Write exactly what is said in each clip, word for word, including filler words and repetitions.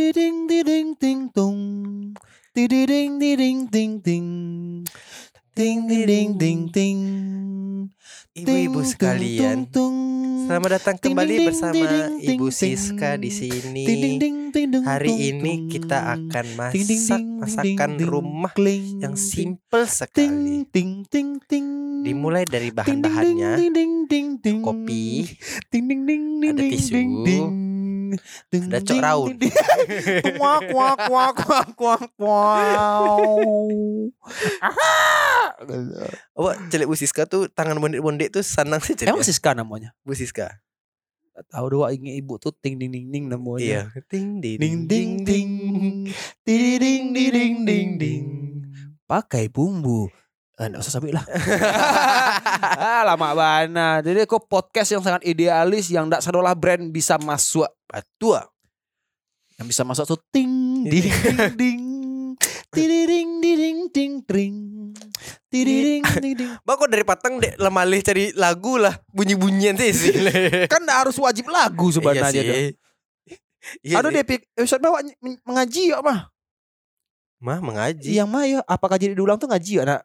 Tididing diding ting tung. Tididing diding ting ting. Ting diding ding ting. Ibu-ibu sekalian, selamat datang kembali bersama Ibu Siska di sini. Hari ini kita akan masak masakan rumah yang simple sekali. Dimulai dari bahan-bahannya. Kopi, ada tisu, ada cok raun, kuak kuak kuak kuak kuak kuak. Wah, celik Bu Siska tuh tangan bondet-bondet tuh senang sih. Emang Siska namanya? Bu Siska. Tahu doa ingin ibu tuh ting ding ding ding namanya. Iya. Ting ding ding ding ding ding ding ding ding. Pakai bumbu. Nggak usah sampai lah. ah, lama banget. Jadi kok podcast yang sangat idealis, yang gak seolah brand bisa masuk. Betul. Yang bisa masuk tuh ting ding ding ding. Tiring ding ding ding. Tiring ding ding. Bang, kok dari Patang dek lemalih cari lagu lah, bunyi-bunyian sih. Kan gak harus wajib lagu sebenarnya dong. Aduh dek episode bawa mengaji ya mah. Mah mengaji. Yang mah ya, apakah jadi diulang tuh ngaji ya nak?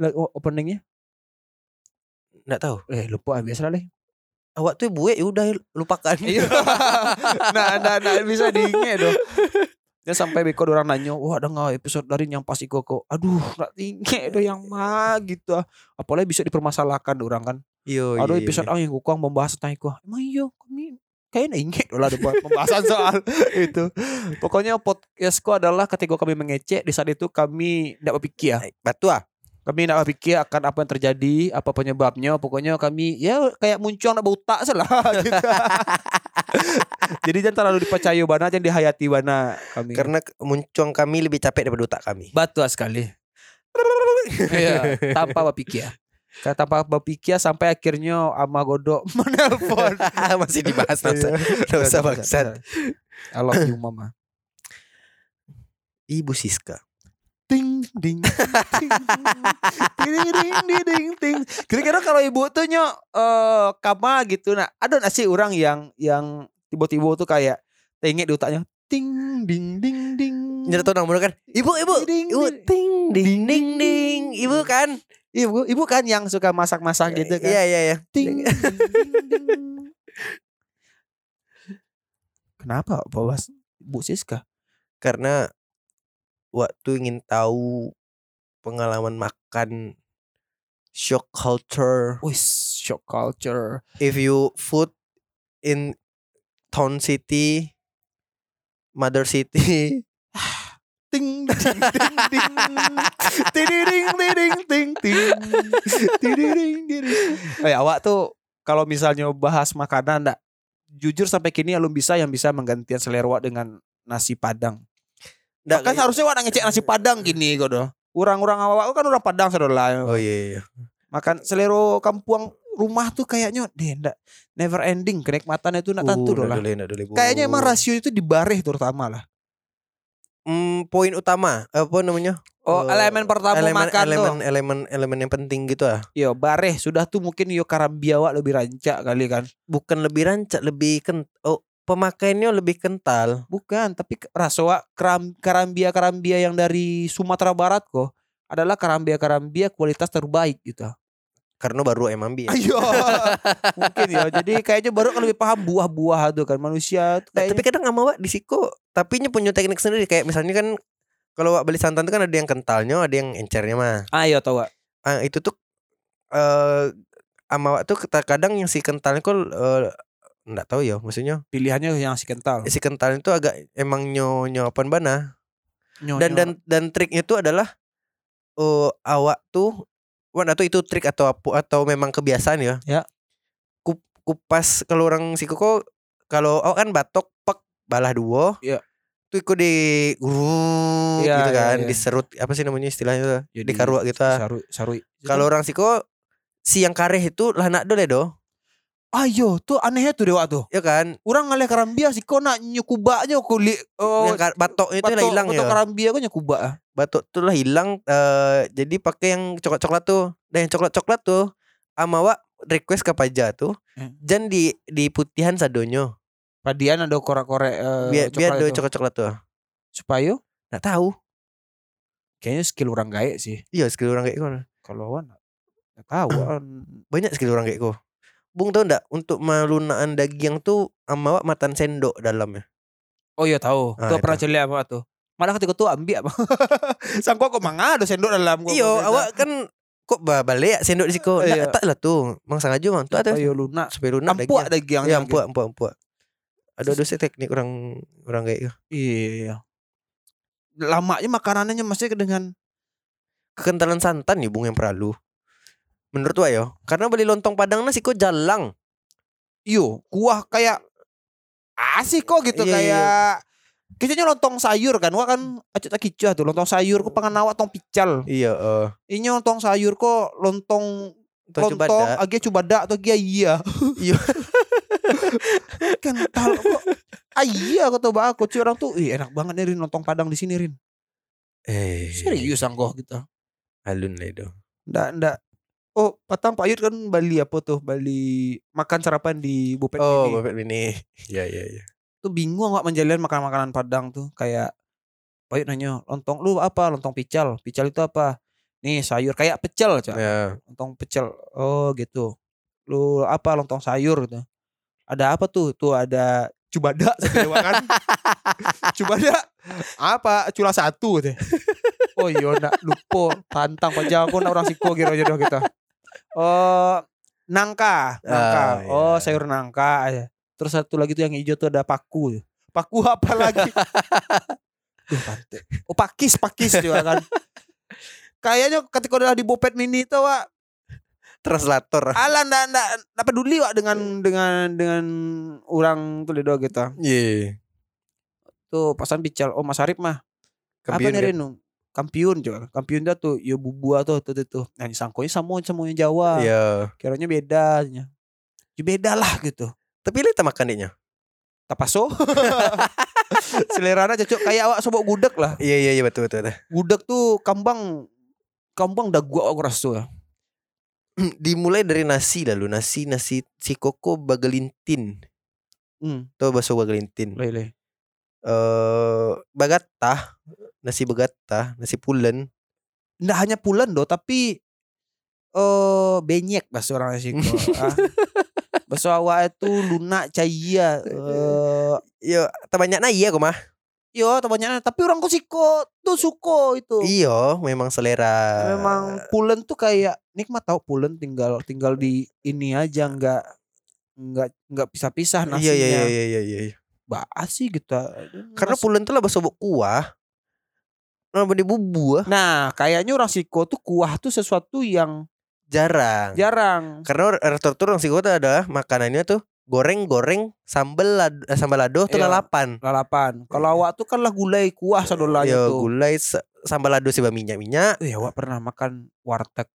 Openingnya nggak tahu, eh lupa biasa lah. Awak tuh buat ya udah lupakan. nah, nah, nah bisa diinget doh. Ya sampai beko orang nanya, wah ada nggak episode dari yang pasti koko. Aduh, nggak inget doh yang mah gitu. Apalagi bisa dipermasalahkan orang kan. Iyo. Aduh episode ah yang koko membahas tentang koko. Emang iyo kami kayaknya inget doh lah pembahasan soal itu. Pokoknya podcastku adalah ketika kami mengecek di saat itu kami tidak berpikir. Batu ah. Kami nak berpikir akan apa yang terjadi, apa penyebabnya. Pokoknya kami ya kayak muncung nak bautak salah gitu. Jadi jangan terlalu dipercaya bana, jangan dihayati bana kami. Karena muncung kami lebih capek daripada otak kami. Betul sekali. Iya, tanpa berpikir. Kata tanpa berpikir sampai akhirnya ama godok menelpon. Masih dibahas masa. Enggak usah maksud. I love you mama. Ibu Siska. Ting ding ting ding ding ding ding ting. Kira-kira kalau ibu tuh nyok eh kama gitu nah. Ada nasi orang yang yang tiba-tiba tuh kayak tengek di otaknya ting ding ding ding. Nyerto nang kan. Ibu ibu ibu ting ding ding ding. Ibu kan? Ibu ibu kan yang suka masak-masak gitu kan. Iya iya iya. Ting ding ding. Kenapa bawas Bu Siska? Karena waktu ingin tahu pengalaman makan shock culture. Wis, shock culture. If you food in town city, mother city. Ting ting ting ting. Tiring tiring ting ting. Tiring tiring. Eh, awak tuh kalau misalnya bahas makanan enggak jujur sampai kini belum bisa yang bisa menggantikan selera awak dengan nasi Padang. Nggak, kan seharusnya wak ngecek nasi Padang gini kok doh. Orang-orang awak kan orang Padang saudara. Oh iya iya. Makan selero kampung rumah tuh kayaknya deh ndak never ending kenikmatannya tuh nak uh, tentu doh lah. Kayaknya emang rasio itu dibareh terutama lah. Hmm, poin utama apa namanya? Oh, uh, elemen pertama elemen, makan elemen, tuh. Elemen elemen elemen yang penting gitu ah. Yo bareh sudah tuh mungkin yo karambiawak lebih rancak kali kan. Bukan lebih rancak, lebih kent oh pemakaiannya lebih kental. Bukan, tapi rasoa karam, karambia-karambia yang dari Sumatera Barat kok adalah karambia-karambia kualitas terbaik gitu. Karena baru emang ambil. Ayo. Mungkin ya. Jadi kayaknya baru kan lebih paham buah-buah itu kan manusia. Nah, tapi kadang ama wak di siko, tapinya punya teknik sendiri kayak misalnya kan kalau wak beli santan itu kan ada yang kentalnya, ada yang encernya mah. Ayo tahu wak. Ah, itu tuh eh uh, ama wak tuh kadang yang si kentalnya kok uh, nggak tahu ya maksudnya pilihannya yang si kental si kental itu agak emang nyo nyopan bana nyo, dan nyo. dan dan triknya itu adalah uh, awak tuh wan atau itu trik atau apa atau memang kebiasaan ya ya Kup, kupas kalau orang si koko kalau awak kan batok pek balah duo ya tuh ikut di guru ya, gitu kan ya, ya. Diserut apa sih namanya istilahnya ya, di karua gitu saru saru kalau orang si koko si yang kareh itu lah nak dole do. Ayo, tuh anehnya tuh dewa tuh. Ya kan? Orang ngalih karambia sih kok nak nyukubaknya kulit oh, kar- batoknya itu batok, lah hilang ya. Batok karambia kok nyukubak. Batok tuh lah hilang uh, jadi pakai yang coklat-coklat tuh. Dan yang coklat-coklat tuh ama wak request ke Paja tuh. Hmm. Jan di di putihan sadonyo. Padian ada korek-korek uh, biar biar ada coklat-coklat tuh. Supaya? Nggak tahu. Kayaknya skill orang gaek sih. Iya skill orang gaek kan. Kalau wan nggak tahu. Banyak skill orang gaek kok. Bung tahu nggak untuk melunaan daging tuh amawa matan sendok dalamnya. Oh iya tahu. Nah, tuh pernah celia apa tuh? Malah ketika tuh ambil apa? Sangko kok mangado sendok dalam. Iya awak kan. Kok balik sendok di siko. Nah, tak lah tu. Mang sengaja mang tu atas. Ayo luna. Supaya luna daging. Ampuak daging. Ya ampuak ampuak ampuak. Ada dosa teknik orang orang kayak. Iya. Lamanya makanannya masih dengan kekentalan santan ya bung yang perlu. Menurut wa yo. Karena beli lontong padangnya siko jalang. Iyo kuah kayak asik kok gitu iya, kayak. Iya. Kayaknya lontong sayur kan, wah kan acak kicau tuh lontong sayur, ku pengen awak tong pical. Iya. Uh. Ini lontong sayur kok lontong lontong, lontong agia cubada atau agia iya. Iya. Kental kok. Ah iya aku tuh bah aku cuy orang tuh, ih enak banget nih Rin lontong padang di sini Rin. Eh. Serius angkoh kita. Alun lah itu. Nggak nggak. Oh patang payut kan Bali apa tuh Bali makan sarapan di Bupet Mini. Oh Bupet Mini. Ya ya ya. Tuh bingung gak menjalin makanan-makanan Padang tuh. Kayak Payut nanya lontong lu apa? Lontong pical. Pical itu apa? Nih sayur. Kayak pecel cak yeah. Lontong pecel. Oh gitu. Lu apa? Lontong sayur gitu. Ada apa tuh? Tuh ada cubada. Cubada apa? Cula satu gitu. Oh iya nak lupa. Tantang panjang aku nak orang siko kira jodoh kita. Oh nangka, nangka. Oh, oh yeah. Sayur nangka aja. Terus satu lagi tuh yang hijau tuh ada paku. Paku apa lagi? Duh, oh pakis, pakis juga kan. Kayaknya ketika udah di Bopet Mini itu wak. Translator. Alah ndak ndak ndak peduli wak dengan dengan dengan orang tuh ledo gitu. Iya. Yeah. Tuh pasan bical. Oh Mas Arif mah. Kampiun, apa nih Renu? Kampiun juga. Kampiun dia tuh yo bubua tuh tuh tuh. Nah sangkonya sama sama yang Jawa. Iya. Yeah. Kiranya bedanya. Ya beda lah gitu. Tapi leh tak makan dia. Tapaso. Selerana cocok kayak awak sobok gudeg lah. Iya iya iya betul betul. Gudeg tu kambang kambang dagu aku rasa. Dimulai dari nasi lalu nasi nasi si koko bagalintin. Hmm. Tahu bakso bagalintin. Leh leh. Uh, bagatah, nasi bagatah, nasi pulen. Ndak hanya pulen do tapi eh uh, benyek bahasa orang Siko. Ah. Baso awak itu lunak cahaya. Uh, yo, terbanyaknya iya kok mah. Yo, terbanyaknya. Tapi orang kok siko tuh suko itu. Iyo, memang selera. Memang pulen tuh kayak nikmat tau pulen tinggal tinggal di ini aja nggak nggak nggak pisah-pisah nasinya. Iya iya iya iya iya. Basi gitu. Karena mas... pulen tuh lah baso bok kuah. Nah, bener bubu. Nah, kayaknya orang siko tuh kuah tuh sesuatu yang jarang jarang karena retor-retor yang sih gue tuh adalah makanannya tuh goreng-goreng sambal lado, sambal lado tuh iya, lalapan lalapan kalau awak tuh kan lah gulai kuah sadola itu gulai sambal lado sih minyak-minyak ya awak pernah makan warteg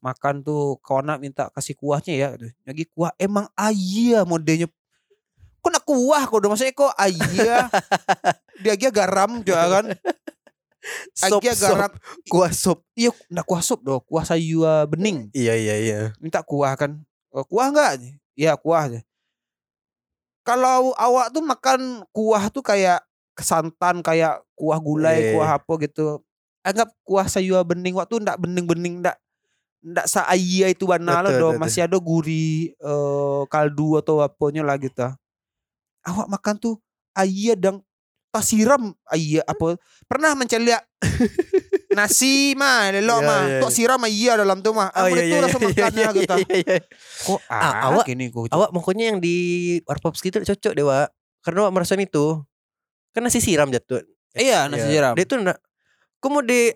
makan tuh kawan nak minta kasih kuahnya ya lagi kuah emang ayah modelnya kok nak kuah kok udah maksudnya kok ayah dia aja garam juga kan sop, agia garap kuah sop. Iya, enggak kuah sop doh, kuah sayur bening. Iya iya iya. Minta kuah kan. Kuah enggak? Iya, kuah aja. Kalau awak tuh makan kuah tuh kayak kesantan kayak kuah gulai, yeah. Kuah apa gitu. Anggap kuah sayur bening waktu enggak bening-bening enggak enggak saaya itu banal doh, masih ada gurih uh, kaldu atau apanya lah gitu. Awak makan tuh ayah dan siram iya apa pernah mencelia nasi mah lelok yeah, mah yeah, tok siram iya dalam tu mah oh, yeah, itu yeah, rasa yeah, makannya yeah, gitu yeah, yeah. Kok ah, awak gini kok awak makanya yang di warpops gitu cocok deh wak karena awak merasakan itu kan nasi siram jatuh iya nasi yeah. Siram dia tuh nak kok mau di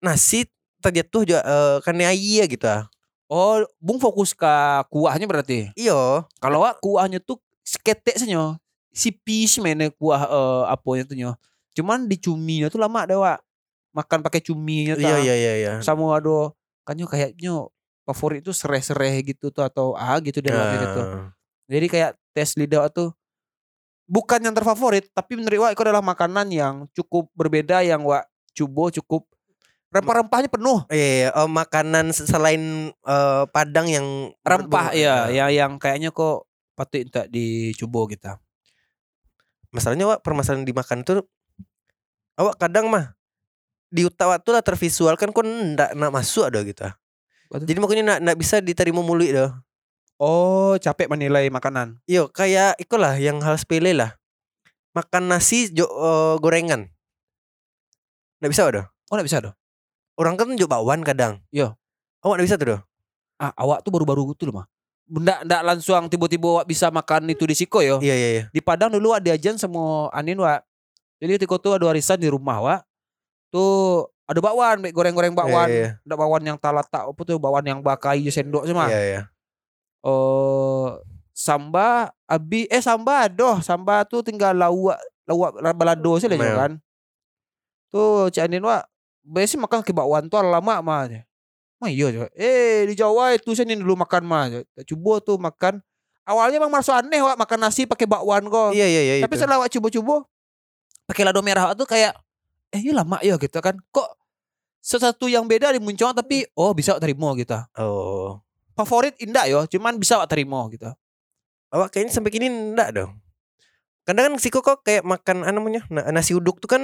nasi terjatuh juga uh, karena iya gitu ah oh bung fokus ke kuahnya berarti iya kalau awak kuahnya tuh seketek senyo si pis mainnya kuah uh, apa itu nyo. Cuman di cuminya tuh lama ada wak. Makan pakai cuminya tuh. Iya iya iya. Sama ada kan nyo kayaknya favorit itu sereh-sereh gitu tuh atau ah gitu deh yeah. Gitu. Jadi kayak tes lidah tuh bukan yang terfavorit tapi menurut wak itu adalah makanan yang cukup berbeda yang wak cubo cukup rempah-rempahnya penuh. Iya, oh, makanan selain uh, Padang yang rempah ya, yang yang kayaknya kok patut tak dicubo kita. masalahnya wak, permasalahan dimakan itu awak kadang mah di utawa tu lah tervisualkan kok ndak nak masuk ada gitu. What? Jadi makanya ndak bisa diterima mulu dah. Oh, capek menilai makanan. Yo, kayak ikulah yang hal sepele lah. Makan nasi jo, uh, gorengan. Ndak bisa ada. Oh, ndak bisa ada. Orang kan jo bakwan kadang. Yo. Awak ndak bisa tuh doh. Ah, awak tuh baru-baru gitu loh mah. Ndak ndak langsung tiba-tiba awak bisa makan itu di siko yo. Iya, iya, iya. Di Padang dulu ada ajan semua anin wak. Jadi tiko tuh ada warisan di rumah wak. Tuh ada bakwan, goreng-goreng bakwan. Ada yeah, yeah. bakwan yang talata, apa tuh bakwan yang bakai sendok semua. Iya, yeah, iya. Yeah. Oh, samba abi eh samba aduh, samba tuh tinggal lawa lawa balado sih lah yeah. kan. Tuh Cik Anin wak, biasa makan ke bakwan tuh lama mah. Oh iya coba. Eh di Jawa itu saya dulu makan mah. Coba tuh makan. Awalnya bang merasa aneh wak makan nasi pakai bakwan kok. Iya, yeah, iya, yeah, iya. Tapi setelah wak coba-coba pakai lado merah tuh kayak eh ya lama ya gitu kan, kok sesuatu yang beda dimuncul tapi oh bisa terima gitu. Oh, favorit indah ya, cuman bisa terima gitu. Awak kayaknya sampai kini enggak dong. Kadang kan si kok kayak makan namanya nasi uduk tuh kan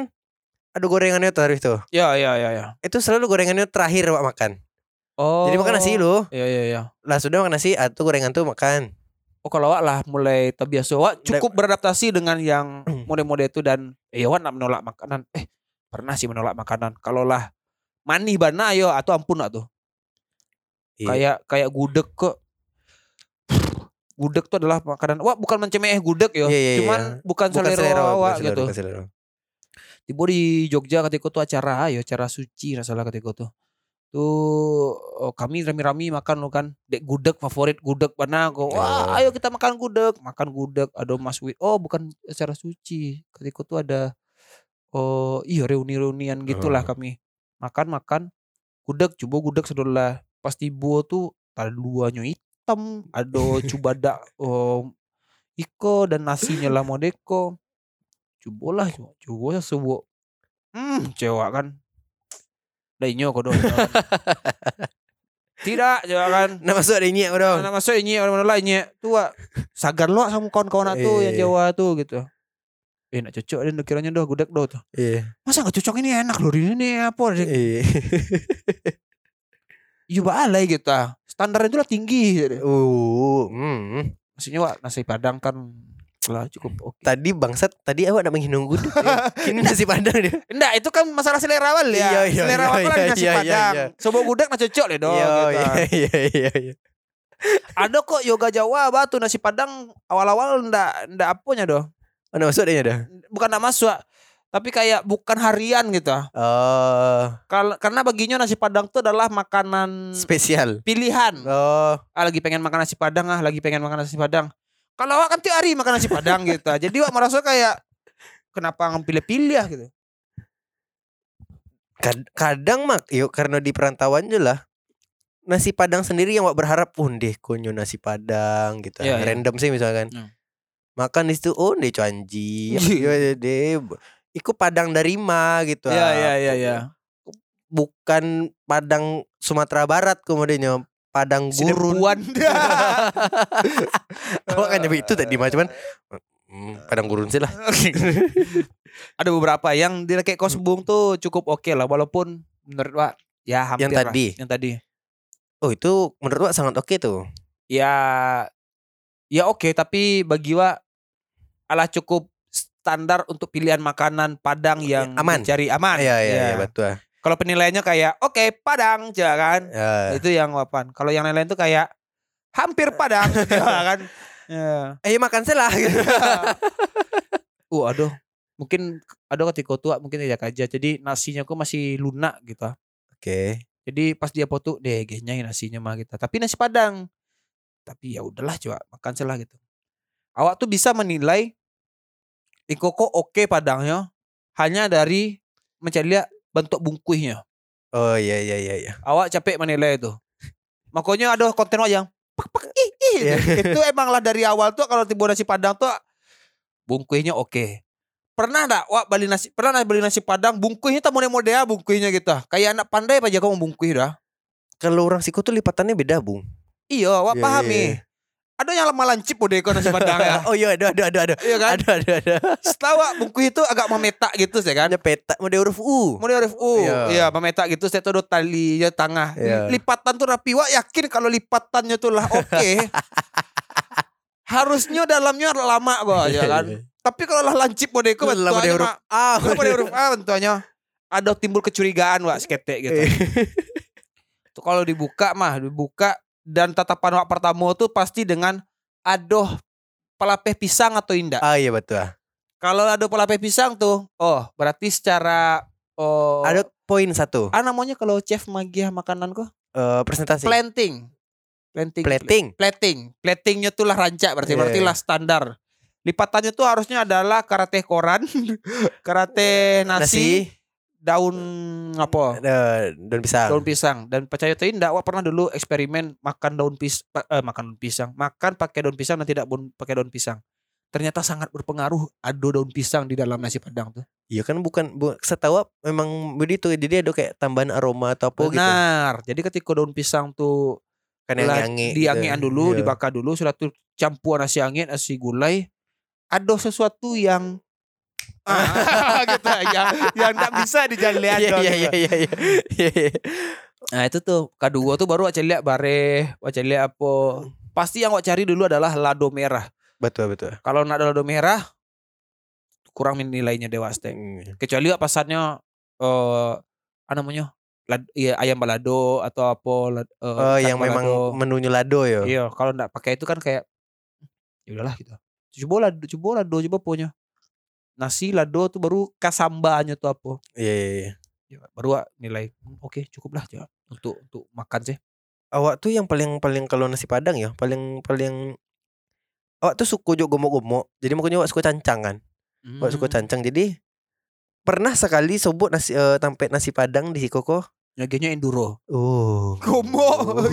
ada gorengannya tuh itu. Ya ya ya ya. Itu selalu gorengannya terakhir awak makan. Oh. Jadi makan nasi lu. Iya iya iya. Lah sudah makan nasi atau gorengan tuh makan. Oh kalau awak lah mulai terbiasa awak cukup beradaptasi dengan yang mode-mode itu dan eh awak nak menolak makanan. Eh pernah sih menolak makanan. Kalau lah mani bana yo atau ampun atuh. Iya. Kayak kayak gudeg kok. Gudeg tuh adalah makanan. Wah bukan mencemeh gudeg yo. Iya, iya, cuman iya. bukan selera awak gitu. Tiba di Jogja ketika tuh acara ayo acara suci rasalah ketika tuh. Tuh oh, kami rami-rami makan lo kan dek gudeg favorit gudeg mana kok. Wah ayo kita makan gudeg, makan gudeg. Ada Mas Wid. Oh bukan acara suci. Ketika tuh ada oh iya reuni-reunian gitulah hmm. kami. Makan-makan gudeg, coba gudeg sedolah. Pas tiba tuh ada luanya hitam, ada cubada oh iko dan nasinya lah modeko. Cobalah, coba sesuatu. Hmm, cewek kan. Dainyo kau dong. Tidak, juga kan. Nak masuk dainyo kau dong. Nak masuk dainyo orang lain nye. Tua, sagar lo sama kawan-kawan tu yang Jawa tu gitu. Eh nak cocok dia kiranya doh gudeg doh tuh. Iya. Masa enggak cocok ini enak loh ini nih apa deh. Iya. Coba alay gitu. Standarnya itu lah tinggi. Uh, mm. Maksudnya wak nasi Padang kan lah cukup oke. Okay. Tadi bangsat tadi awak nak menghinung gudeg. Ini nasi Padang dia. Enggak, itu kan masalah selera awal ya. Iyo, iyo, selera awal kan nasi iyo, Padang. Iyo, iyo. Sobo gudeg nak cocok deh doh gitu. Iya iya iya. Ada kok yoga Jawa batu nasi Padang awal-awal ndak ndak apunya doh. Ada masuk adanya dah. Bukan enggak masuk, tapi kayak bukan harian gitu. Oh. Kal- karena baginya nasi Padang itu adalah makanan spesial. Pilihan. Oh. Ah lagi pengen makan nasi Padang ah, lagi pengen makan nasi Padang. Kalau awak kan tiap hari makan nasi Padang gitu. Jadi awak merasa kayak kenapa pilih-pilih ah gitu. Kad- kadang mak, yuk karena di perantauan jelah. Nasi Padang sendiri yang awak berharap pun deh konyo nasi Padang gitu. Yeah, random yeah. sih misalkan. Hmm. Makan di situ oh deh cuanji deh iku Padang Darima gitu ya ya ya ya bukan Padang Sumatera Barat kemudiannya Padang Gurun awak kan nyebut itu tadi mah cuman Padang Gurun sih lah. Ada beberapa yang di kayak Kosbung tuh cukup oke okay lah walaupun menurut Wak ya hampir yang tadi lah. Yang tadi oh itu menurut Wak sangat oke okay tuh ya ya oke okay, tapi bagi Wak alah cukup standar untuk pilihan makanan Padang yang aman. Dicari aman. Iya iya ya. Ya, betul. Kalau penilaiannya kayak oke okay, Padang aja kan. Ya. Itu yang wapan. Kalau yang lain-lain tuh kayak hampir Padang ya, kan. Ya. Eh makan salah gitu. Uh aduh. Mungkin aduh ketika tua mungkin ya aja. Jadi nasinya kok masih lunak gitu. Oke. Okay. Jadi pas dia potu deh gehnya nasinya mah kita. Tapi nasi Padang. Tapi ya udahlah coba makan celah gitu. Awak tuh bisa menilai ikoko oke Padangnya hanya dari mencari lihat bentuk bungkuihnya. Oh iya iya iya. Awak capek menilai itu. Makanya ada konten wayang. Yeah. Itu emanglah dari awal tuh kalau tiba nasi Padang tuh bungkuihnya oke. Okay. Pernah enggak awak beli nasi pernah beli nasi Padang bungkuihnya tak model-model bungkuihnya gitu. Kayak anak pandai aja kamu bungkuih dah. Kalau orang siku tuh lipatannya beda, Bung. Iya, awak yeah, pahami. Yeah. Ada yang malah chip udah ekonomi Padang ya. Oh iya, ada ada ada ada. Iya kan? Ada ada ada. Setawa bungku itu agak memeta gitu sih kan. Ya peta, model huruf U. Model huruf U. Iya, memeta gitu. Saya tuh tali ya tengah. Yeah. Lipatan tuh rapi. Wah, yakin kalau lipatannya tuh lah oke. Okay. Harusnya dalamnya lama kok ya kan. Tapi kalau lah lancip model itu betul model huruf A. Model huruf A bentuknya. Ada timbul kecurigaan Wak sekete gitu. Tuh kalau dibuka mah, dibuka dan tatapan Wak pertama tuh pasti dengan adoh pelapeh pisang atau indah. Ah iya betul. Kalau adoh pelapeh pisang tuh, oh berarti secara oh ada poin satu. Ah namanya kalau chef magiah makanan kok uh, presentasi. Planting. Planting. Plating. Plating. Platingnya tuh lah rancak berarti yeah. Berarti lah standar. Lipatannya tuh harusnya adalah karate koran, karate nasi, nasi. Daun apa? Daun pisang. Daun pisang. Dan percaya tuh indah. Wah pernah dulu eksperimen makan daun pisang, eh, makan daun pisang, makan pakai daun pisang dan tidak pakai daun pisang. Ternyata sangat berpengaruh ado daun pisang di dalam nasi Padang tuh. Iya kan bukan bu, setahu memang begitu. Jadi ada kayak tambahan aroma atau apa. Benar. Gitu. Benar. Jadi ketika daun pisang tuh Angi, diangian gitu. Dulu, yeah. Dibakar dulu, sudah tuh campuran nasi angin, nasi gulai, ada sesuatu yang ah, gitu, yang yang tak bisa dijalian. Iya iya iya iya. Nah itu tuh kedua tuh baru aja lihat bare, aja lihat apa. Pasti yang aku cari dulu adalah lado merah. Betul betul. Kalau nak ada lado merah, kurang nilainya Dewa Steak. Mm. Kecuali pasarnya, uh, apa namanya? Lado, ya, ayam balado atau apa uh, oh, yang memang lado. Menunya lado ya. Iya, kalau enggak pakai itu kan kayak ya udahlah gitu. Coba lado, coba lado coba punya. Nasi lado tuh baru kasambanya tuh apa. Iya iya iya. Baru nilai oke okay, cukuplah ya untuk untuk makan sih. Awak tuh yang paling paling kalau nasi Padang ya, paling paling awak tuh suka juga gomok-gomok. Jadi makanya awak suka cancang kan. Hmm. Awak suka cancang jadi pernah sekali sobot nasi uh, tampet nasi Padang di Sikoko. Nyagenya enduro. Oh. Gomok.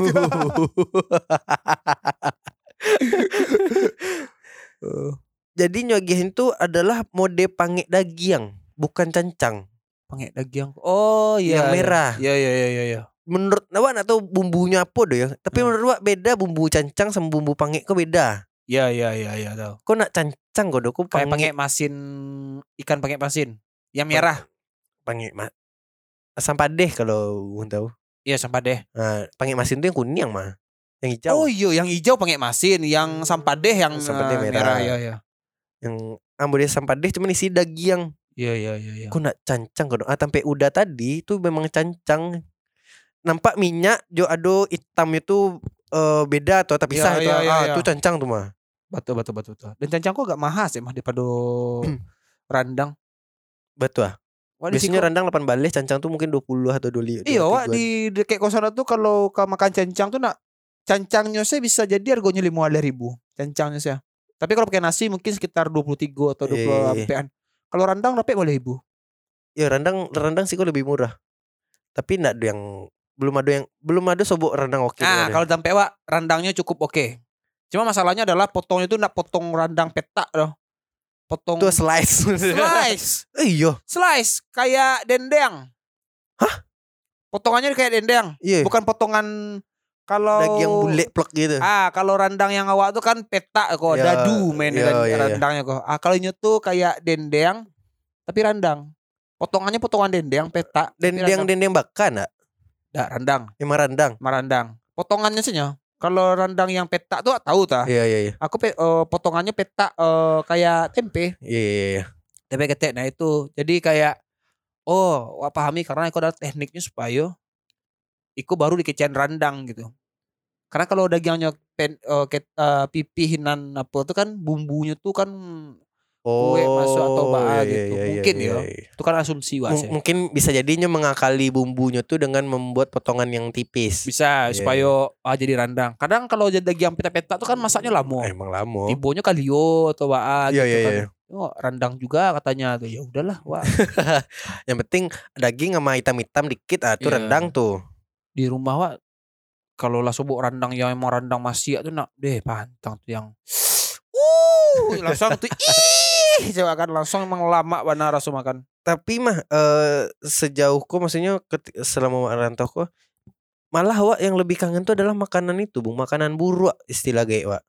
uh. Jadi nyagenya itu adalah mode pangek dagiang, bukan cancang. Pangek dagiang. Oh iya. Yang merah. Iya iya iya iya ya. Menurut awak nak tahu bumbunya apa doh ya? Tapi hmm. menurut awak beda bumbu cancang sama bumbu pangek kok beda. Iya iya iya iya tahu. Kok nak cancang kok doh kok pangek. Kayak pangek masin ikan pangek masin. Yang merah pangik mah sampadeh kalau belum tahu. Iya sampadeh. Nah, pangik masin itu yang kuning mah. Yang hijau. Oh iya, yang hijau pangik masin, yang sampadeh yang sampadeh merah. merah. Ya ya. Yang ambode sampadeh cuma isi dagiang. Iya iya iya iya. Ku nak cancang kau. Ah tempe udah tadi itu memang cancang. Nampak minyak jo ado hitam itu uh, beda atau terpisah ya, itu. Ya, ya, ah itu ya, ya. Cancang tuh mah. Betul betul betul betul. Dan cancang kok agak mahal sih mah daripada randang. Betul ah. Biasanya randang delapan baleh, cancang tuh mungkin dua puluh atau dua puluh lima. Iya, wak di dekat kosan tuh kalau makan cancang tuh nak cancangnya saya bisa jadi harganya lima puluh ribu. Cancangnya saya. Tapi kalau pakai nasi mungkin sekitar dua puluh tiga atau dua puluh ampean. Kalau randang berapa boleh ibu? Ya randang randang sih kok lebih murah. Tapi nak ada yang belum ada yang belum ada sobok randang oke. Okay nah, kalau sampai wak randangnya cukup oke. Okay. Cuma masalahnya adalah potongnya tuh nak potong randang petak loh. Potong tuh slice. Slice. Iya. Slice kayak dendeng. Hah? Potongannya kayak dendeng. Yeah. Bukan potongan kalau daging yang bulat plek gitu. Ah, kalau randang yang awak tuh kan petak kok, yeah. Dadu main yeah, yeah, randangnya kok. Ah, kalau ini tuh kayak dendeng tapi randang. Potongannya potongan dendeng petak. Dendeng-dendeng bakan enggak? Enggak, randang. Emang ya, randang. Marandang. Potongannya sih ya. Kalau randang yang petak tuh tahu tak? Iya iya iya. Aku pe, uh, potongannya petak uh, kayak tempe. Iya iya iya. Tempe ketek. Nah itu. Jadi kayak oh, wah pahami karena aku ada tekniknya supaya iku baru dikecain randang gitu. Karena kalau dagingnya pen, uh, ket, uh, pipihinan apa tuh kan bumbunya tuh kan kue oh, masuk atau baa iya, gitu. Iya, mungkin iya, iya, iya. Ya. Itu kan asumsi was M- ya. Mungkin bisa jadinya mengakali bumbunya tuh dengan membuat potongan yang tipis. Bisa yeah. Supaya ah, jadi randang. Kadang kalau jadi daging peta-peta tuh kan masaknya lamo. Emang lamo. Tibonya kalio atau baa yeah, gitu yeah, kan. Yeah. Oh, randang juga katanya tuh. Ya udahlah, wah. Yang penting daging sama hitam-hitam dikit ah tuh yeah. Rendang tuh. Di rumah wah kalau lah sobok randang yang emang randang masih tuh nak deh pantang tuh yang uh langsung tuh ih coba kan langsung emang lama benar rasu makan. Tapi mah uh, sejauhku maksudnya ketika, selama merantauku malah wak yang lebih kangen tuh adalah makanan itu, Bung, makanan buru istilah gae wak.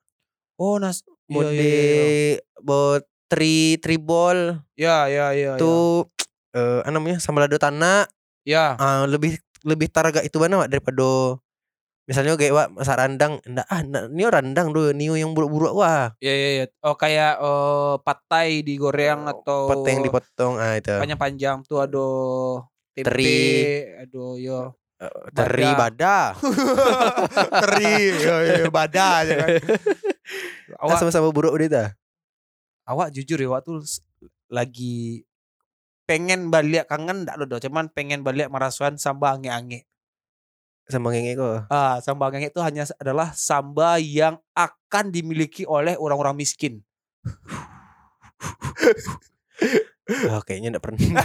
Oh nas buat iya, iya, iya. buat tri tribol. Ya ya ya. Itu eh uh, namanya sambalado tanah. Ya. Uh, lebih lebih taraga itu mana wak daripada misalnya kayak wak masak randang. Ndak ah ni randang do ni yang buruk-buruk wah. Ya ya ya. Oh kayak uh, patai digoreng atau patai yang dipotong ah itu. Panjang-panjang tuh aduh tempe aduh yo. Uh, teri bada. Teri yo, yo bada aja kan. Awak nah, sama-sama buruk udah dah. Awak jujur ya, awak tuh lagi pengen balik kangen ndak lodo, cuman pengen balik merasukan samba ange-ange. Samba ange kok. Ah, samba ange itu hanya adalah samba yang akan dimiliki oleh orang-orang miskin. Wah, kayaknya ndak pernah.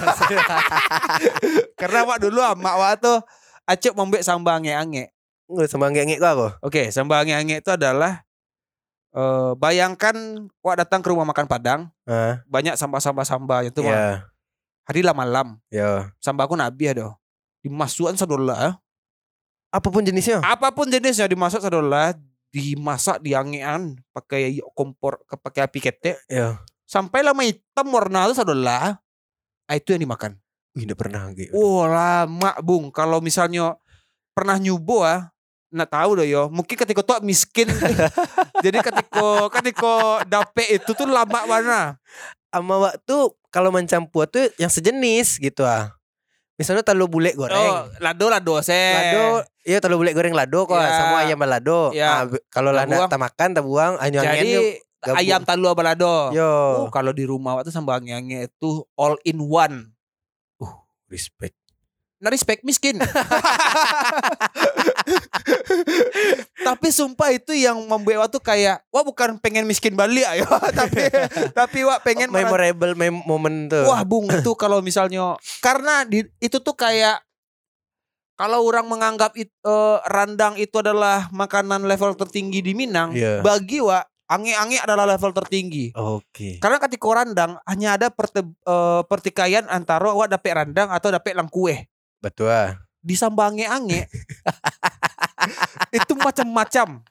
Karena awak dulu amak awak tuh acep membek samba ange-ange. Enggak samba ange-ange kok aku. Oke, okay, samba ange-ange itu adalah Uh, bayangkan wak datang ke rumah makan Padang, uh. banyak sambal-sambal-sambal itu mah. Yeah. Hari lah malam. Yeah. Sambal aku nabi aduh. Dimasukan sadola. Apapun jenisnya. Apapun jenisnya dimasak sadola, dimasak diangean pakai kompor, pakai api ketek. Yeah. Sampai lama hitam warna itu sadola. Itu yang dimakan. Wih, udah pernah gitu. Oh, lama, Bung. Kalau misalnya pernah nyubo ah. Nggak tahu dah yo, mungkin ketika tuh miskin. Jadi ketika ketika dapet itu tuh lama mana. Ama waktu kalau mencampur tuh yang sejenis gitu ah. Misalnya telur bule goreng. Oh, lado lado se. Lado, iya telur bule goreng lado kok yeah. Sama ayam balado. Yeah. Ah, kalau lada tamakan tabuang anyu-anyu. Jadi ayam telur balado. Yo. Oh, kalau di rumah waktu sambal ange-ange itu all in one. Uh, respect. Nah respect miskin. Tapi sumpah itu yang membuat wak tuh kayak wah bukan pengen miskin Bali ayo. Tapi tapi wak pengen memorable mem- moment tuh. Wah Bung itu kalau misalnya karena di, itu tuh kayak kalau orang menganggap it, uh, randang itu adalah makanan level tertinggi di Minang yeah. Bagi wak ange-ange adalah level tertinggi. Oke. Okay. Karena ketika randang hanya ada perte, uh, pertikaian antara wak dapet randang atau dapet langkueh. Betul ah. Di samba ange-ange itu macam-macam.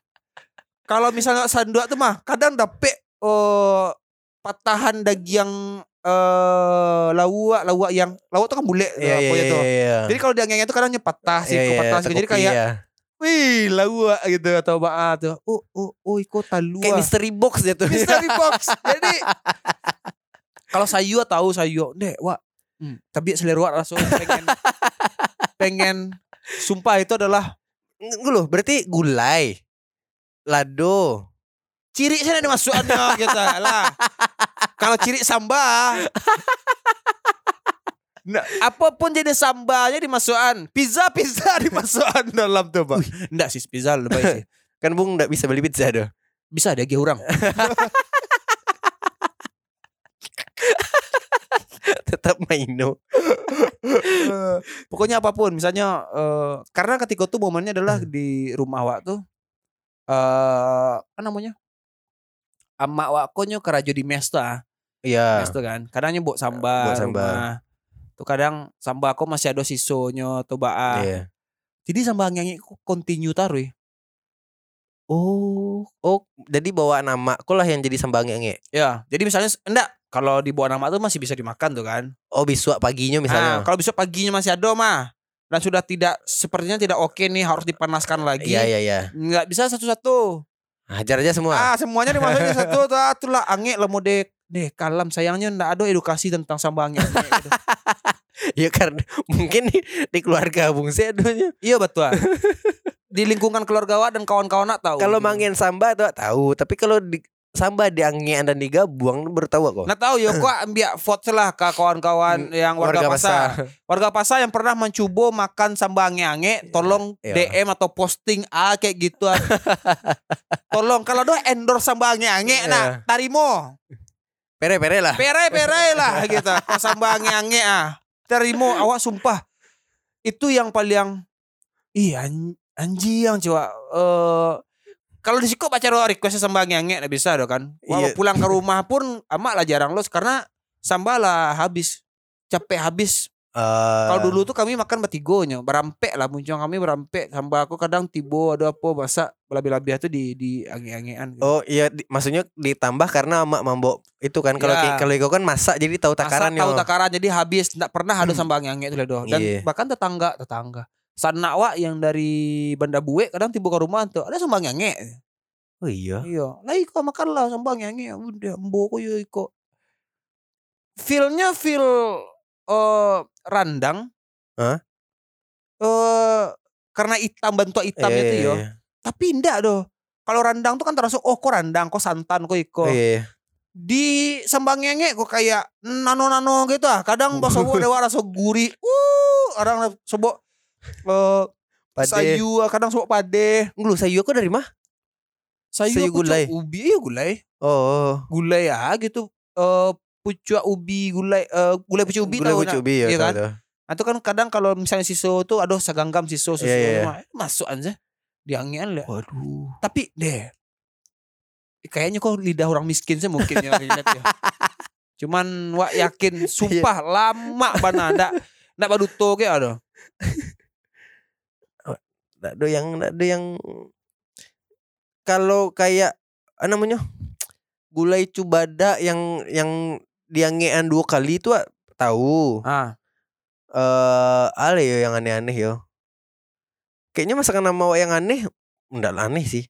Kalau misalnya sandua tuh mah kadang dapet uh, patahan daging yang uh, lawak, lawak yang lawak tuh kan bule yeah, yeah, yeah, tuh. Yeah. Jadi kalau di ange-ange itu kadangnya patah sih, yeah, patah yeah, sih. Jadi kayak yeah. Wih, lawak gitu atau apa tuh. Oh, oh, oh, iko talua. Kayak mystery box dia tuh. Mystery box. Jadi kalau sayu tahu sayu, deh, wak. Hmm. Tapi selera wak langsung pengen pengen sumpah itu adalah loh, berarti gulai. Lado. Ciri sana ada masukannya gitu lah. Kalau ciri samba nah, apapun jadi sambalnya dimasukkan. Pizza-pizza dimasukkan dalam tuh bang. Enggak sih pizza lebih baik sih. Kan Bung enggak bisa beli pizza doh. Bisa ada ge orang. Tetap maino. uh, Pokoknya apapun misalnya uh, karena ketika tuh momennya adalah di rumah wak tuh uh, apa namanya amak wakonyo kerajo di mesta. Iya. Mesta kan kadangnya buat sambal. Buat sambal tuh kadang sambal aku masih ada sisonya atau baa. Yeah. Jadi sambal nyanyi aku continue taruh. Oh, oh, jadi bawa nama aku lah yang jadi sambal nyanyi. Ya, jadi misalnya enggak kalau dibawa nama tuh masih bisa dimakan tuh kan. Oh, besok paginya misalnya. Nah, kalau besok paginya masih ada mah dan sudah tidak sepertinya tidak oke nih harus dipanaskan lagi. Iya, yeah, iya, yeah, iya. Yeah. Enggak bisa satu-satu. Hajar aja semua. Ah, semuanya dimasukin satu tuh atulah ange lemodek. Deh kalam sayangnya ndak ada edukasi tentang sambal ange-ange gitu. Ya karena mungkin di, di keluarga Bung Se adunya. Iya betul. Di lingkungan keluarga wak dan kawan-kawan nak tahu. Kalau gitu. Mangin samba tuh tahu, tapi kalau di samba di angean dan digabuang baru tahu kok. Ndak tahu yo kok ambil vote lah ke kawan-kawan yang warga, warga pasar. pasar. Warga pasar yang pernah mencoba makan samba ange-ange, tolong ya, ya. D M atau posting ah kayak gitu. Tolong kalau do endorse samba ange-ange ya. Nah, tarimo. Pere-pere lah. Pere-pere lah gitu. Kau sambal ange-ange ah. Terimo awak sumpah. Itu yang paling. Ih anjing coba. Uh, kalau di Siko baca requestnya sambal ange-ange. Nah bisa dong kan. Wah, iya. Pulang ke rumah pun amat lah jarang los. Karena sambal lah habis. Capek habis. Uh, Kalau dulu tuh kami makan batigonya, berampek lah muncul kami berampek. Sampai aku kadang tibo ada apa bahasa belabi-labi itu di di ange-angean. Gitu. Oh iya, di, maksudnya ditambah karena mak mambo itu kan kalau yeah. kalau kau kan masak jadi tahu takaran. Masak tahu takaran jadi habis tidak pernah ada sama ange-ange itu doh. Dan yeah. bahkan tetangga tetangga Sanawa yang dari Banda Buwe kadang tibo ke rumah tuh ada sama ange-ange. Oh iya. Iya, nah iko makanlah sama ange-ange. Udah mbok yo iko. Feel-nya feel Uh, randang, huh? uh, karena hitam bentuk hitam yeah, itu yo. Yeah, yeah. Tapi indah doh. Kalau randang tuh kan terasa oh kok randang, kok santan, kok iko. Yeah, yeah. Di sembangenge kok kayak nano-nano gitu ah. Kadang bahasa gua dewa rasa gurih. Uh, orang sebok uh, sayu, kadang sebok pade. Lu sayu kok dari mah? Sayu, sayu gulai. Ubi ya gulai. Oh, gulai ya gitu. Uh, pucuk ubi gulai uh, gulai pucuk ubi gulai pucuk ubi ya, ya kan atau kan kadang kalau misalnya siso tuh aduh seganggam siso susu yeah, rumah yeah. masuk aja diangian lah waduh tapi deh kayaknya kok lidah orang miskin sih mungkin ya, ya. Cuman wak yakin sumpah lama bana ndak ndak baduto kayak aduh ndak yang ndak yang kalau kayak namanya gulai cubada yang yang diangean dua kali itu tahu. Ah. Eh, ale yo yang aneh-aneh yo. Kayaknya masakan nama yang aneh, enggak aneh sih.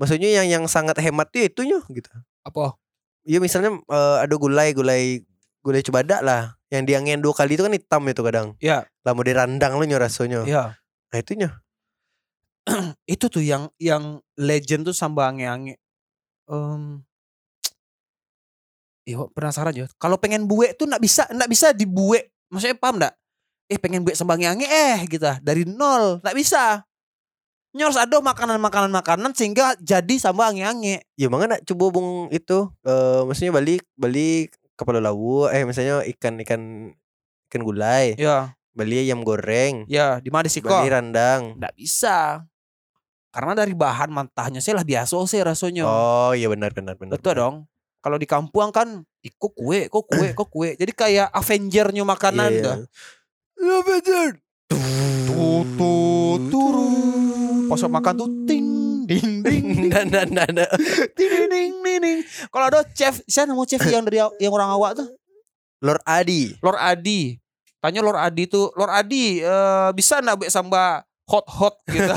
Maksudnya yang yang sangat hemat tuh itu yo gitu. Apa? Ya misalnya uh, ada gulai gulai gulai cubada lah, yang diangean dua kali itu kan hitam itu kadang. Iya. Lah mau dirandang lu nyo rasonyo. Iya. Nah itunya. Itu tuh yang yang legend tuh sambal ange-ange. Um, Iya, penasaran aja. Kalau pengen buek tuh nggak bisa, nggak bisa dibuek. Maksudnya paham nggak? Eh pengen buek sembangange eh gitu dari nol nggak bisa. Harus ada makanan-makanan makanan sehingga jadi sembangange. Ya makanya nak coba bung itu, uh, maksudnya balik balik kepala lawu. Eh misalnya ikan ikan ikan gulai. Ya. Beli ayam goreng. Ya di mana sih kok? Beli randang. Nggak bisa. Karena dari bahan mentahnya sih lah biasa sih rasanya. Oh iya benar benar benar. Betul benar. Dong. Kalau di kampung kan kok kue, kok kue, kok kue. Jadi kayak Avenger-nya makanan yeah, yeah. Avenger. Tuh tuh turu. Pas makan tuh ting ding ding dan dan dan. Ting ding ding. Kalau ada chef, saya nemu chef yang dari yang orang Awak tuh. Lord Adi. Lord Adi. Tanya Lord Adi tuh, Lord Adi uh, bisa enggak buat sambal hot-hot gitu.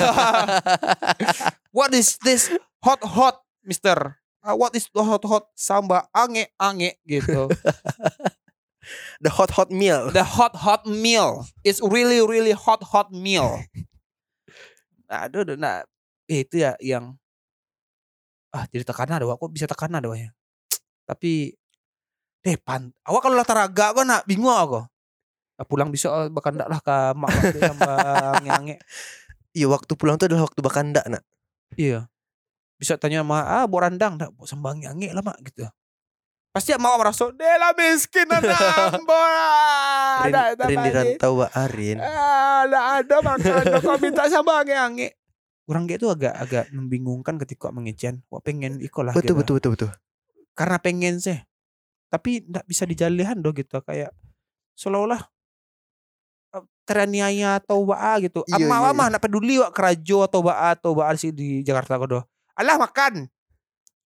What is this hot-hot, Mister? Uh, what is the hot hot samba ange ange gitu. The hot hot meal. The hot hot meal. It's really really hot hot meal. Aduh, nah eh, itu ya yang ah jadi tekanan ada wak. Kok bisa tekanan ada wak ya. Tapi deh pan. Awak kalau latar raga kok nak bingung aku. Nah, pulang bisa oh, bakal ndak lah ke mak samba ange ange. Iya waktu pulang itu adalah waktu bakal ndak nak. Iya. Bisa tanya sama ah buat randang tak buat sembang nyanyi lah mak gitu pasti mau merasa dela miskin anak bola ada di rantau wa arin ada ada makan kok minta sembang nyanyi kurang gitu agak agak membingungkan ketika mengejian wah pengen ikolah betul gitu. betul betul betul karena pengen sih tapi tidak bisa dijalihan doh gitu kayak seolah-olah teraniaya atau wa gitu ama ama tidak peduli wa kerajo atau wa atau wa sih di Jakarta kok doh alah makan.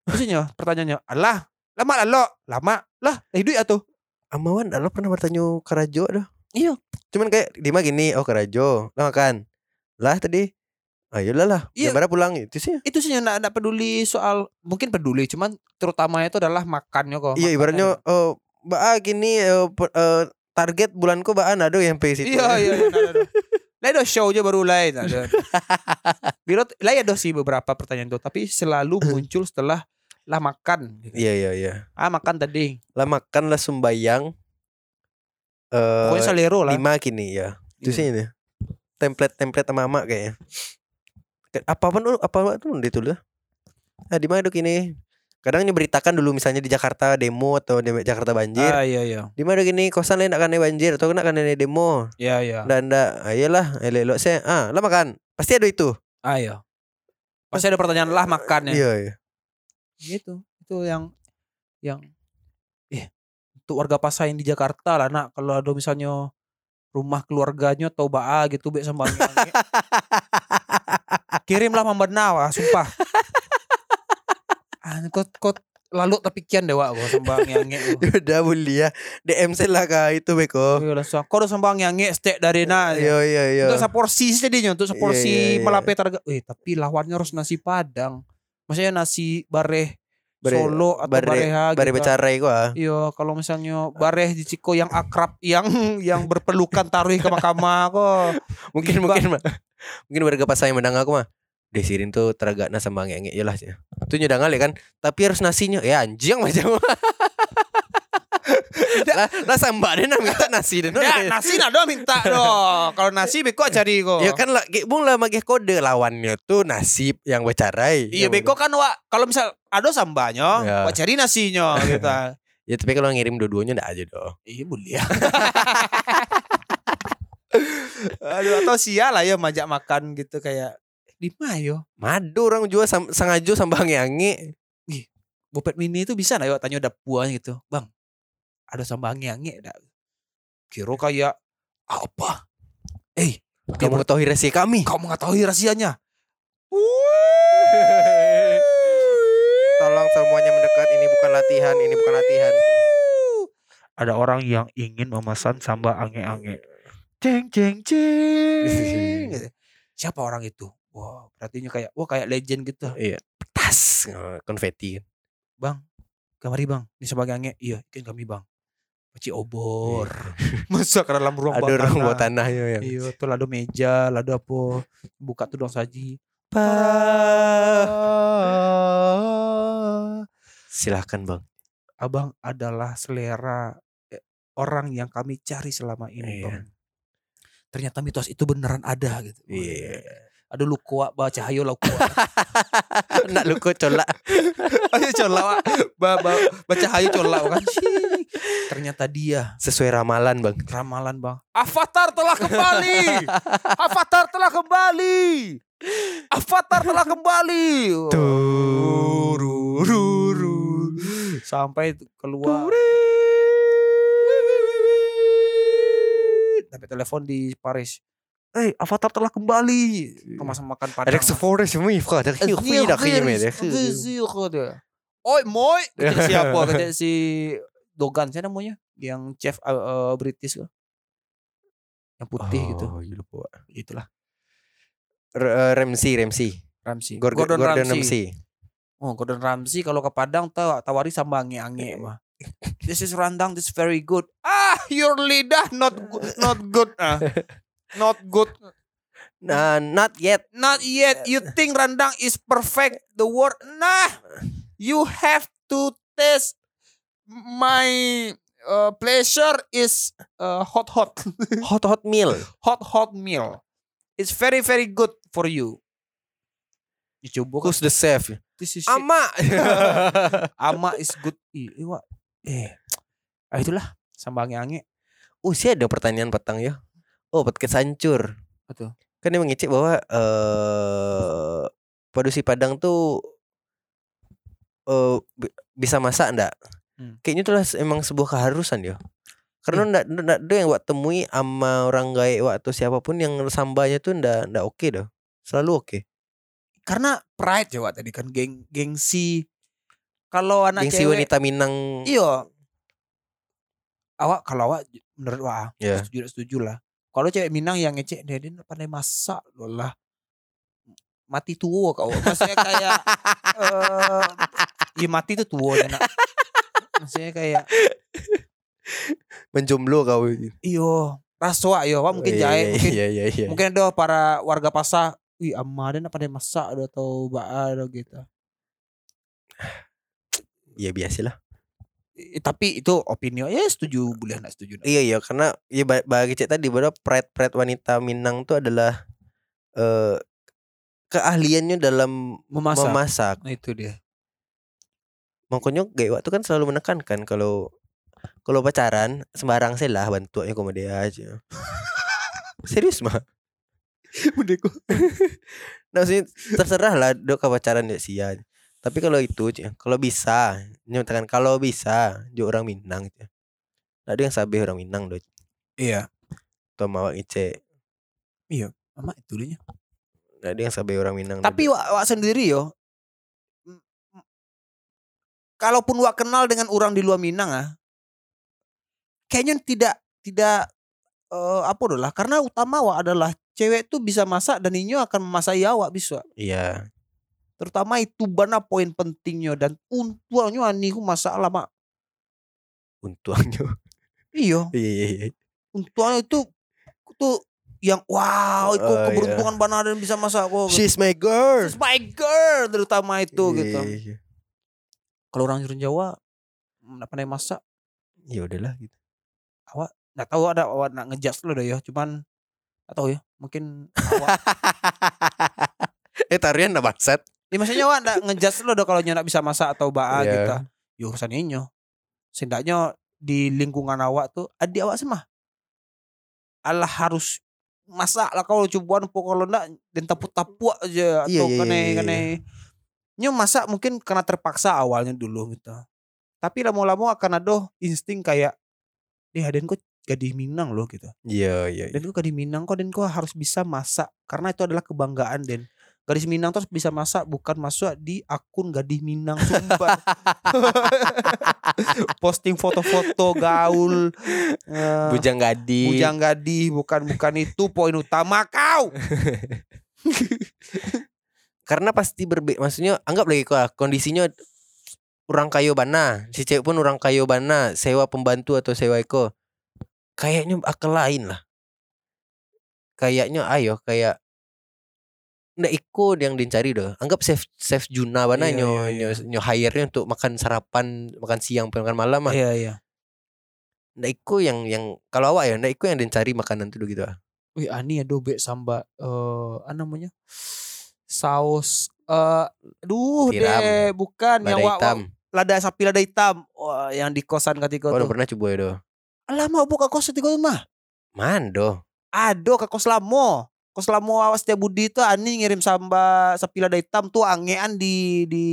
Maksudnya pertanyaannya, alah, lama lalo, lama lah, hidup atuh. Amawan alo pernah bertanya karajo dah. Iya, cuman kayak di mah gini, oh karajo, lah makan. Lah tadi. Ayolah lah, gimana pulang itu sih? Itu sih enggak enggak peduli soal mungkin peduli, cuman terutamanya itu adalah makannya kok. Iya, makannya. Ibaratnya oh, baa gini uh, uh, target bulanku baan aduh yang P situ. Iya, iya, aduh. Lain do show aja baru lain ada. Birot lain ada sih beberapa pertanyaan tuh, tapi selalu muncul setelah lah makan. Iya gitu. yeah, iya yeah, iya. Yeah. Ah makan tadi. Lah makan lah sembayang. Eh. Pokoknya selero lah. Lima kini ya. Itu yeah. sih ini. Template-template sama mama kayaknya. Apa pun apa pun ditulis. Ah di mana dok ini? Kadang diberitakan dulu misalnya di Jakarta demo atau di Jakarta banjir. Ah iya iya. Di mana gini kosan lain akan banjir atau kena kan demo. Iya iya. Dan ndak ayolah elok-elok saya. Ah, lah makan. Pasti ada itu. Ah iya. Pasti ada pertanyaan lah makannya. Iya iya. Gitu. Itu yang yang eh untuk warga Pasai di Jakarta lah nak kalau ada misalnya rumah keluarganya Toba gitu be sembang. Kirimlah membenah wah sumpah. Kot kot lalu terpikian dewa wah sembang yange. Udah mulia D M saya lah itu beko. Yo langsung aku udah sembang yange steak dari na. Yo yo yo. Untuk seporsi jadinya untuk seporsi melape targa. Eh tapi lawannya harus nasi Padang. Maksudnya nasi bareh Bare, Solo atau bare, Bareha gitu. Bare becarai gua. Iya, kalau misalnya Bareh di Ciko yang akrab yang yang berpelukan taruh ke mahkamah kok. Mungkin Diba. mungkin mah. Mungkin warga pas saya mendang aku mah. Desirin tuh teragakna sembang ngengek jelas ya. Itu nyedangal ya kan. Tapi harus nasinya ya anjing macam. Lah lah sambak dena minta nasi dena. Ya nasi nado minta dong. Kalau nasi beko cari kok. Ya kan lah bung lah magih kode lawannya tuh nasib yang becarai. Iya beko kan wa kalau misal ada sambanya, ya. Wah cari nasinya gitu. Ya tapi kalau ngirim dua-duanya enggak aja doh. Iya boleh ya. Aduh atau sia lah ya majak makan gitu kayak di Mayo. Madu orang jual sam- sengaja sambang yangi. Ih, bopet mini itu bisa enggak ya tanya dapuannya gitu. Bang, ada sambang yangi enggak? Kira kayak apa? Eh, kamu mengetahui rahasia kami. Kamu mengetahui rahasianya. Tolong semuanya mendekat, ini bukan latihan, ini bukan latihan. Ada orang yang ingin memesan sambal ange-ange. Ceng ceng ceng. Siapa orang itu? Wow, berartinya kayak wah kayak legend gitu. Iya. Petas konfeti. Bang, kamari bang, ini sebagai ange. Iya, ikan kami bang. Paci obor. Masak dalam ruang bawah tanah. Ada ruang bawah tanah ya. Iya, tuh lado meja, lado apa. Buka tuh dong saji. Pa. Silahkan bang. Abang adalah selera orang yang kami cari selama ini, yeah. Bang. Ternyata mitos itu beneran ada gitu. Iya. Yeah. Aduh lu kuat baca hayo lu kuat. Nak lu kuat colak. Ayo colak. Ba, ba, baca hayo colak kan. Ternyata dia sesuai ramalan bang. Ramalan bang. Avatar telah kembali. Avatar telah kembali. Avatar telah kembali. Tururu. Sampai keluar. Sampai telepon di Paris. Eh, hey, Avatar telah kembali. Rumah makan Padang. Alex Forest semua ifra, dah hiu dah hiu dah. Oi, moi. Siapa kata si Dogan saya namanya? Yang chef uh, British kok. Yang putih oh, gitu. Oh, itulah. Ramsey, Ramsey, Ramsey, Gordon, Gordon, Gordon Ramsey. Oh, Gordon Ramsey kalau ke Padang tawari sambal ange-ange mah. This is rendang, this is very good. Ah, your lidah not good, not good. Ah. Not good. Nah, not yet. Not yet. You think rendang is perfect the word. Nah, you have to taste my uh, pleasure is uh, hot hot. Hot hot meal. Hot hot meal. It's very very good. For you, you coba. Who's the chef? This is Ama. Ama is good. Iwa. Eh, ah itulah sambang ange. Oh, sih ada pertanyaan petang ya. Oh, podcast hancur. Betul. Kan dia mengicik bahwa uh, padusi Padang tuh uh, b- bisa masak enggak? Hmm. Kayaknya itulah emang sebuah keharusan ya. Karena ndak hmm. ndak yang wak temui ama orang gae wak atau siapapun yang sambanya tuh ndak ndak oke okay dah. Selalu oke. Okay. Karena pride ya wak tadi kan geng gengsi. Kalau anak gengsi cewek, wanita Minang. Iya. Awak kalau awak menurut wak yeah. setuju setuju lah. Kalau cewek Minang yang ngecek dia dia pandai masak lah. Mati tua kau. Maksudnya kayak uh, ya mati tuh tua dia nak. Maksudnya kayak menjomblo kau. Iyo, raswa yo, wah mungkin jahe, mungkin, iya, iya, iya. Mungkin ada para warga pasar, wih ama dan apa dia masak atau ba'a atau gitu. Ya biasalah. Tapi itu opini ya setuju boleh enggak setuju. Nak. Iya iya karena ya bagi cek tadi bahwa pride-pride wanita Minang itu adalah eh, keahliannya dalam memasak. memasak. Nah, itu dia. Makanya gaya waktu kan selalu menekankan kalau kalau pacaran sembarang selah bantuannya koma dia aja. Serius mah. Udah kok. Nah, terserah lah dok pacaran dia sia. Tapi kalau itu cik, kalau bisa, nyatakan kalau bisa, jauh orang Minang cik. Ada yang sabih orang Minang doh. Iya. atau mawa Ice. Iya, ama itu dulunya. Nah, dia yang sabai orang Minang. Tapi wak sendiri yo. Kalaupun wak kenal dengan orang di luar Minang ah. Kayaknya tidak tidak uh, apa dolah karena utama wak adalah cewek tuh bisa masak dan inyo akan memasak awak bisa. Iya. Terutama itu bana poin pentingnya dan untuannya aniku masak lama. Untuannya. Iya. Iya. Untuannya itu tuh yang wow, itu oh, keberuntungan yeah. Bana dan bisa masak kok. She's my girl. She's my girl terutama itu yeah, gitu. Yeah. Kalau orang Jawa enggak pandai masak, ya udahlah gitu. Awak enggak tahu ada awak nak ngejudge lo dah ya, cuman enggak tahu ya, mungkin awak eh tarian enggak bangsat. Ini maksudnya awak enggak ngejudge lo dah kalau nyo enggak bisa masak atau baa yeah. Gitu. Yo urusan nyo. Sendaknya di lingkungan awak tuh adik awak semah. Allah harus masak lah kalau cobaan pokoknya ndak dan tapu-tapu aja atau kene-kene. Nyo masak mungkin karena terpaksa awalnya dulu gitu. Tapi lama-lama akan ada insting kayak deh Den kok gadis Minang loh gitu. Iya, iya. Dan kok gadis Minang kok Den kok harus bisa masak karena itu adalah kebanggaan Den. Gadis Minang terus bisa masak bukan masuk di akun gadis Minang Sumbar. Posting foto-foto gaul uh, bujang gadis. Bujang gadis bukan bukan itu poin utama kau. Karena pasti berbeda, maksudnya anggap lagi kok kondisinya orang kayo bana, si cewek pun orang kayo bana, sewa pembantu atau sewa eko, kayaknya akal lain lah. Kayaknya ayo kayak ndak iko yang dicari doh. Anggap chef chef Juna bana iya, nyo iya, iya. nyo hire-nya untuk makan sarapan, makan siang, makan malam ah. Iya iya. Ndak iko yang yang kalau awak ya ndak iko yang dicari makanan tuh gitu ah. Wih ani aduh be samba eh apa namanya? Saus eh uh, duh Tiram. Deh bukan lada yang wak lada sapi lada hitam wah, yang di kosan katiko oh, tuh. Pernah coba ya doh. Lama buka kos katiko mah. Man doh. Aduh ke kos lamo. Kos lamo awas dia Budi tuh ani ngirim samba sapi lada hitam tuh angean di di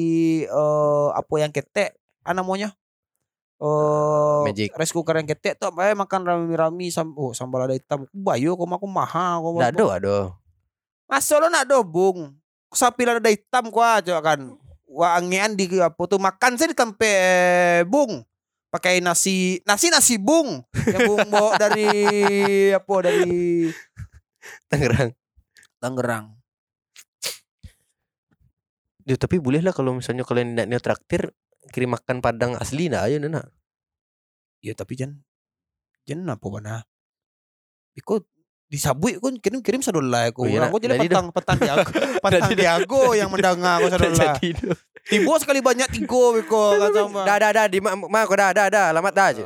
uh, apa yang ketek anamonya. Eh uh, rice cooker yang ketek tuh bae makan rami-rami sam oh sambal lada hitam. Bayo kok aku mahal kok. Ndak doh aduh. Masuk lo nak doh bung. Sapi lada hitam kuah coba kan wah angean di apa tuh makan saya di tempe bung pakai nasi nasi nasi bung yang bung bawa dari apa dari Tangerang Tangerang ya, tapi boleh lah kalau misalnya kalian nak neo traktir kirim makan Padang asli nak aja nak ya tapi jen jen apa mana ikut disabui kun kirim kirim sadullah aku. Oh, iya, aku jadi petang petang diago, petang diago yang mendengar aku sadullah. Tibo sekali banyak tigo beko kan sama. Dah dah dah di mak mak dah dah dah lamat dah aja.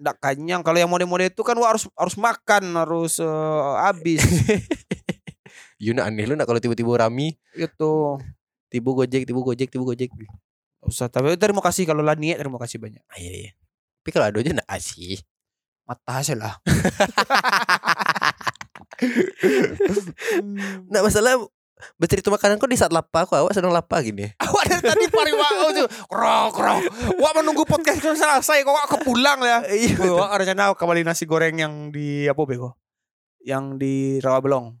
Enggak kenyang kalau yang mode-mode itu kan harus harus makan harus uh, habis. You nak aneh lu nak kalau tiba-tiba rami itu tibo gojek tibo gojek tibo gojek. Enggak usah tapi terima kasih kalau lah niat terima kasih banyak. Ah, iya iya. Tapi kalau ada aja enggak asih. Mata hasil lah. Nah masalah bercerita makanan kok di saat lapar kok awak sedang lapar gini. Awak dari tadi pari wak krok krok. Wak menunggu podcast itu selesai kok awak kepulang ya. Iya. Wak rencana kembali nasi goreng yang di apa beko? Yang di Rawa Belong.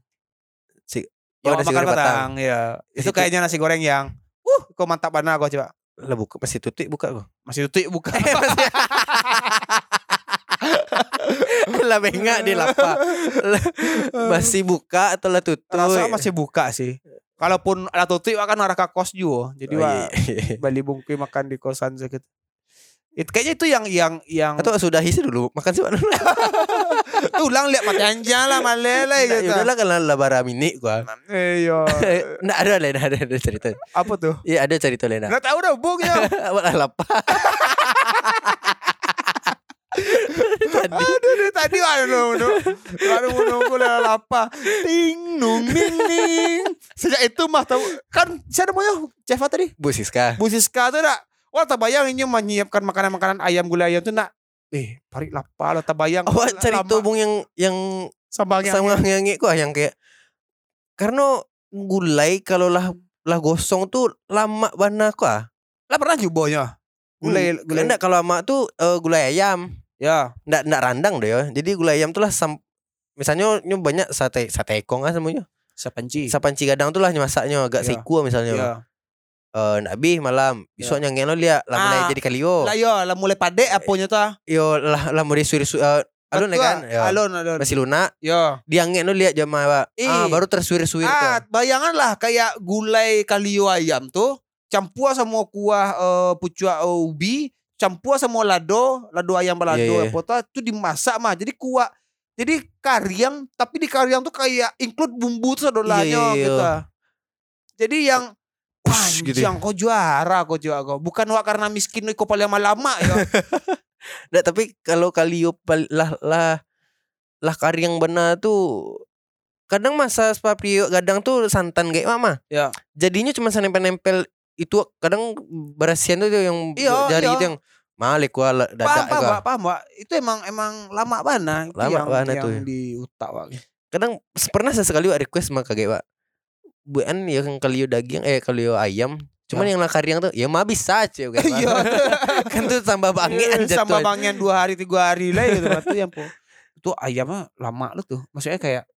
Si. Oh, ya, makan batang ya. Itu kayaknya nasi goreng yang uh kok mantap banget kok coba. Lah buka masih tutik buka kok. Masih tutik buka. Lah bengak dia lapar. Masih buka atau lah tutup? Rasanya masih buka sih. Kalaupun lah tutup akan arah ke kos juga. Jadi oh, wah iya. Bali bungki makan di kosan sakit. It kayaknya itu yang yang yang atau sudah isi dulu makan sih. Tulang lihat makan jalan malela gitu. Udahlah kan lebar mini gua. Iya. Enggak ada lain ada ada cerita. Apa tuh? Iya ada cerita lain. Enggak tahu dah bung ya. Lapar. Tadi. Aduh dari tadi waduh waduh baru menunggu lelapa ting nung ning ning sejak itu mah tahu kan siapa namanya chef tadi Bu Siska Bu Siska tuh nak wah tak bayang ini menyiapkan makanan makanan ayam gulai ayam tuh nak eh parik lapar tak bayang awak oh, cari tubung yang yang sambal nyanyi kok yang kayak karena gulai kalau lah lah gosong tuh lama banget kok lah pernah jubonya gulai hmm. Gulai enggak kalau lama tuh uh, gulai ayam ya, ndak ndak randang deh ya. Jadi gulai ayam tuh lah sam, Misalnya nyo banyak sate sate ekong ah semuanya. Sapanci. Sapanci gadang tu lah masaknya agak yeah. seku misalnya. Yeah. Uh, nak bih malam besok yeah. nyangen lo lihat lah mulai ah, jadi kalio. Lah yo lah mulai padek aponya tu ah. Yo lah lah mulai suri-suri uh, alun kan. Alun alun. Masih lunak. Yo. Diangen lo lihat jama pak. Eh. Ah baru tersuir-suir ah, tu. Bayanganlah kayak gulai kalio ayam tu campur sama kuah uh, pucuk ubi, campur sama lado, lado ayam balado yeah, yeah. apa tu tu dimasak mah. Jadi kuah jadi kariang, tapi di kariang tuh kayak include bumbu tuh dolanya gitu. Jadi yang push, panjang gitu. Kau juara, kau juara kau. Bukan wak karena miskin kau paling lama ya. Nah, tapi kalau kalio lah lah lah kariang benar tuh kadang masa spaprio kadang tuh santan kayak mama. Ya. Jadinya cuma nempel-nempel itu kadang berasian tuh yang iyo, jari iyo. Itu yang Malik gua dadak gua. Paham, paham, paham, Pak. Itu emang emang lama bana itu lama yang, bana yang tuh. Di utak, Pak. Kadang pernah sesekali Pak request mah kagak, Pak. Bukan yang kalio daging eh kalio ayam, cuman nah. yang lakar yang tuh ya mah bisa aja kayak. Iya. Kan tuh tambah bangean jatuh. Tambah bangean dua hari tiga hari lah gitu, Pak. Itu yang po. Itu ayamnya lama lu tuh. Maksudnya kayak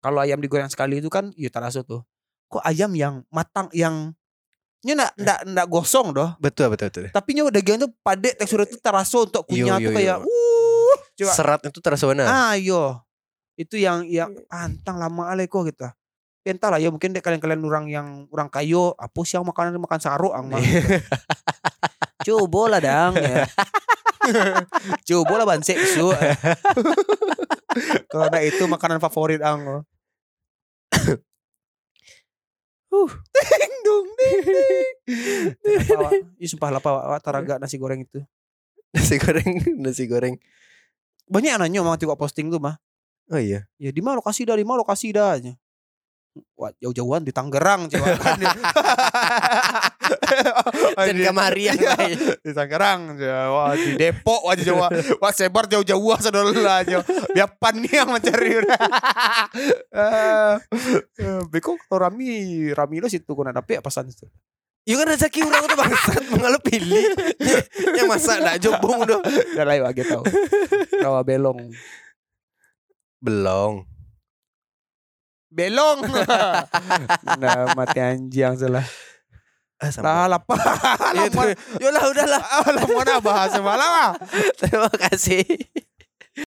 kalau ayam digoreng sekali itu kan ya terasa tuh. Kok ayam yang matang yang nyo nak ndak ndak gosong doh. Betul betul betul. Tapi nyo daging tu padat tekstur tu terasa untuk kunyah tu kayak uh coba. Serat itu terasa benar. Ah yo. Itu yang yang antang lama ale kok gitu. Entahlah ya mungkin dek kalian-kalian orang yang orang kayo apa sih yang makanan makan saruk ang mah. Coba lah dang ya. Coba lah bansek su. Kalau ada itu makanan favorit ang. Uh, ding dong ding ding. Apa? Ih sumpah lah Pak, taraga nasi goreng itu. Nasi goreng, nasi goreng. Banyak anaknya mang tiap posting tuh mah. Oh iya. Ya di mana lokasi dah, di mana lokasi dah. Wah, jauh-jauhan di Tangerang coba. Dan kemari yang di Tangerang, wah di Depok wah Jawa. Wah sebar jauh-jauh sadolah aja. Biapan nih yang mencari. Eh, beko Rami, Rami lo situ kuna dapat pesan itu. Iya kan rezeki orang tuh bangsat mengalu pilih. Yang masak dak jombong udah. Dah lain lagi tahu. Rawa belong. Belong. Belong. Nah mati anjing salah. Ah, lah lapar. Yolah udahlah. Lah mau bahas semalam. Terima kasih.